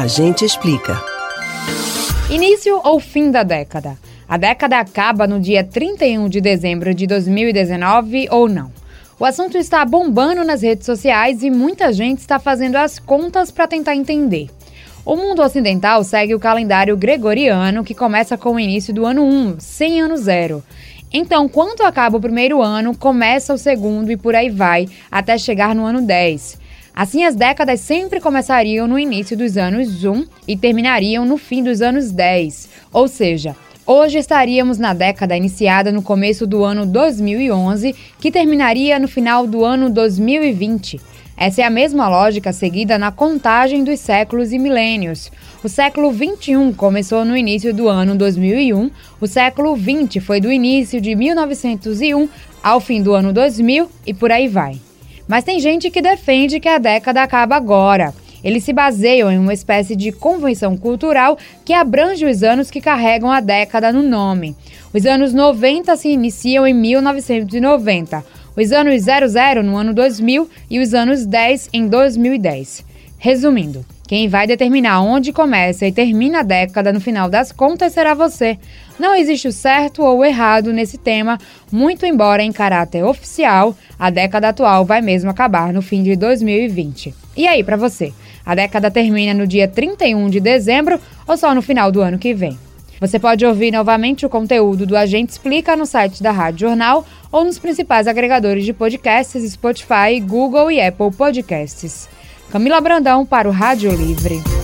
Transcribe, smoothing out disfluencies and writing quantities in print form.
a gente explica. Início ou fim da década? A década acaba no dia 31 de dezembro de 2019 ou não? O assunto está bombando nas redes sociais e muita gente está fazendo as contas para tentar entender. O mundo ocidental segue o calendário gregoriano, que começa com o início do ano 1, sem ano zero. Então, quando acaba o primeiro ano, começa o segundo e por aí vai, até chegar no ano 10. Assim, as décadas sempre começariam no início dos anos 1 e terminariam no fim dos anos 10. Ou seja, hoje estaríamos na década iniciada no começo do ano 2011, que terminaria no final do ano 2020. Essa é a mesma lógica seguida na contagem dos séculos e milênios. O século XXI começou no início do ano 2001, o século XX foi do início de 1901 ao fim do ano 2000 e por aí vai. Mas tem gente que defende que a década acaba agora. Eles se baseiam em uma espécie de convenção cultural que abrange os anos que carregam a década no nome. Os anos 90 se iniciam em 1990. Os anos 00 no ano 2000 e os anos 10 em 2010. Resumindo, quem vai determinar onde começa e termina a década no final das contas será você. Não existe o certo ou o errado nesse tema, muito embora em caráter oficial, a década atual vai mesmo acabar no fim de 2020. E aí, pra você? A década termina no dia 31 de dezembro ou só no final do ano que vem? Você pode ouvir novamente o conteúdo do A Gente Explica no site da Rádio Jornal ou nos principais agregadores de podcasts, Spotify, Google e Apple Podcasts. Camila Brandão para o Rádio Livre.